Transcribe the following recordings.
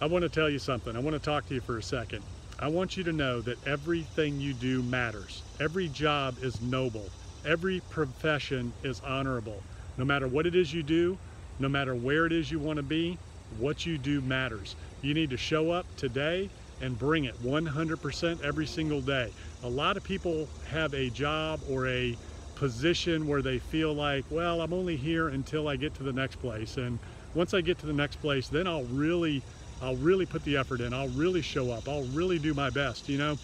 I want to tell you something. I want to talk to you for a second. I want you to know that everything you do matters. Every job is noble. Every profession is honorable. No matter what it is you do, no matter where it is you want to be, what you do matters. You need to show up today and bring it 100% every single day. A lot of people have a job or a position where they feel like, well, I'm only here until I get to the next place. And once I get to the next place, then I'll really put the effort in. I'll really show up. I'll really do my best, you know?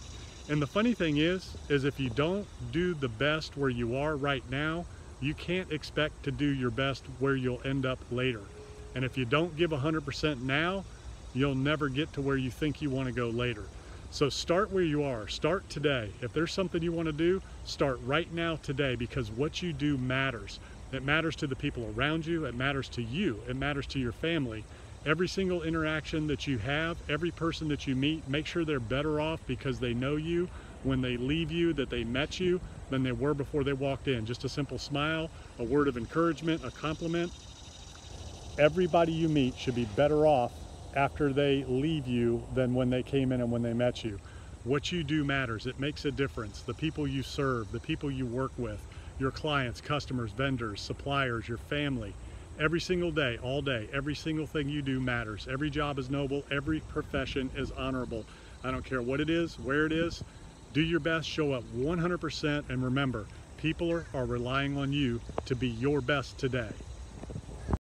And the funny thing is if you don't do the best where you are right now, you can't expect to do your best where you'll end up later. And if you don't give 100% now, you'll never get to where you think you want to go later. So start where you are. Start today. If there's something you want to do, start right now today, because what you do matters. It matters to the people around you. It matters to you. It matters to your family. Every single interaction that you have, every person that you meet, make sure they're better off because they know you when they leave you, that they met you, than they were before they walked in. Just a simple smile, a word of encouragement, a compliment. Everybody you meet should be better off after they leave you than when they came in and when they met you. What you do matters. It makes a difference. The people you serve, the people you work with, your clients, customers, vendors, suppliers, your family. Every single day, all day, every single thing you do matters. Every job is noble. Every profession is honorable. I don't care what it is, where it is. Do your best, show up 100%, and remember, people are relying on you to be your best today.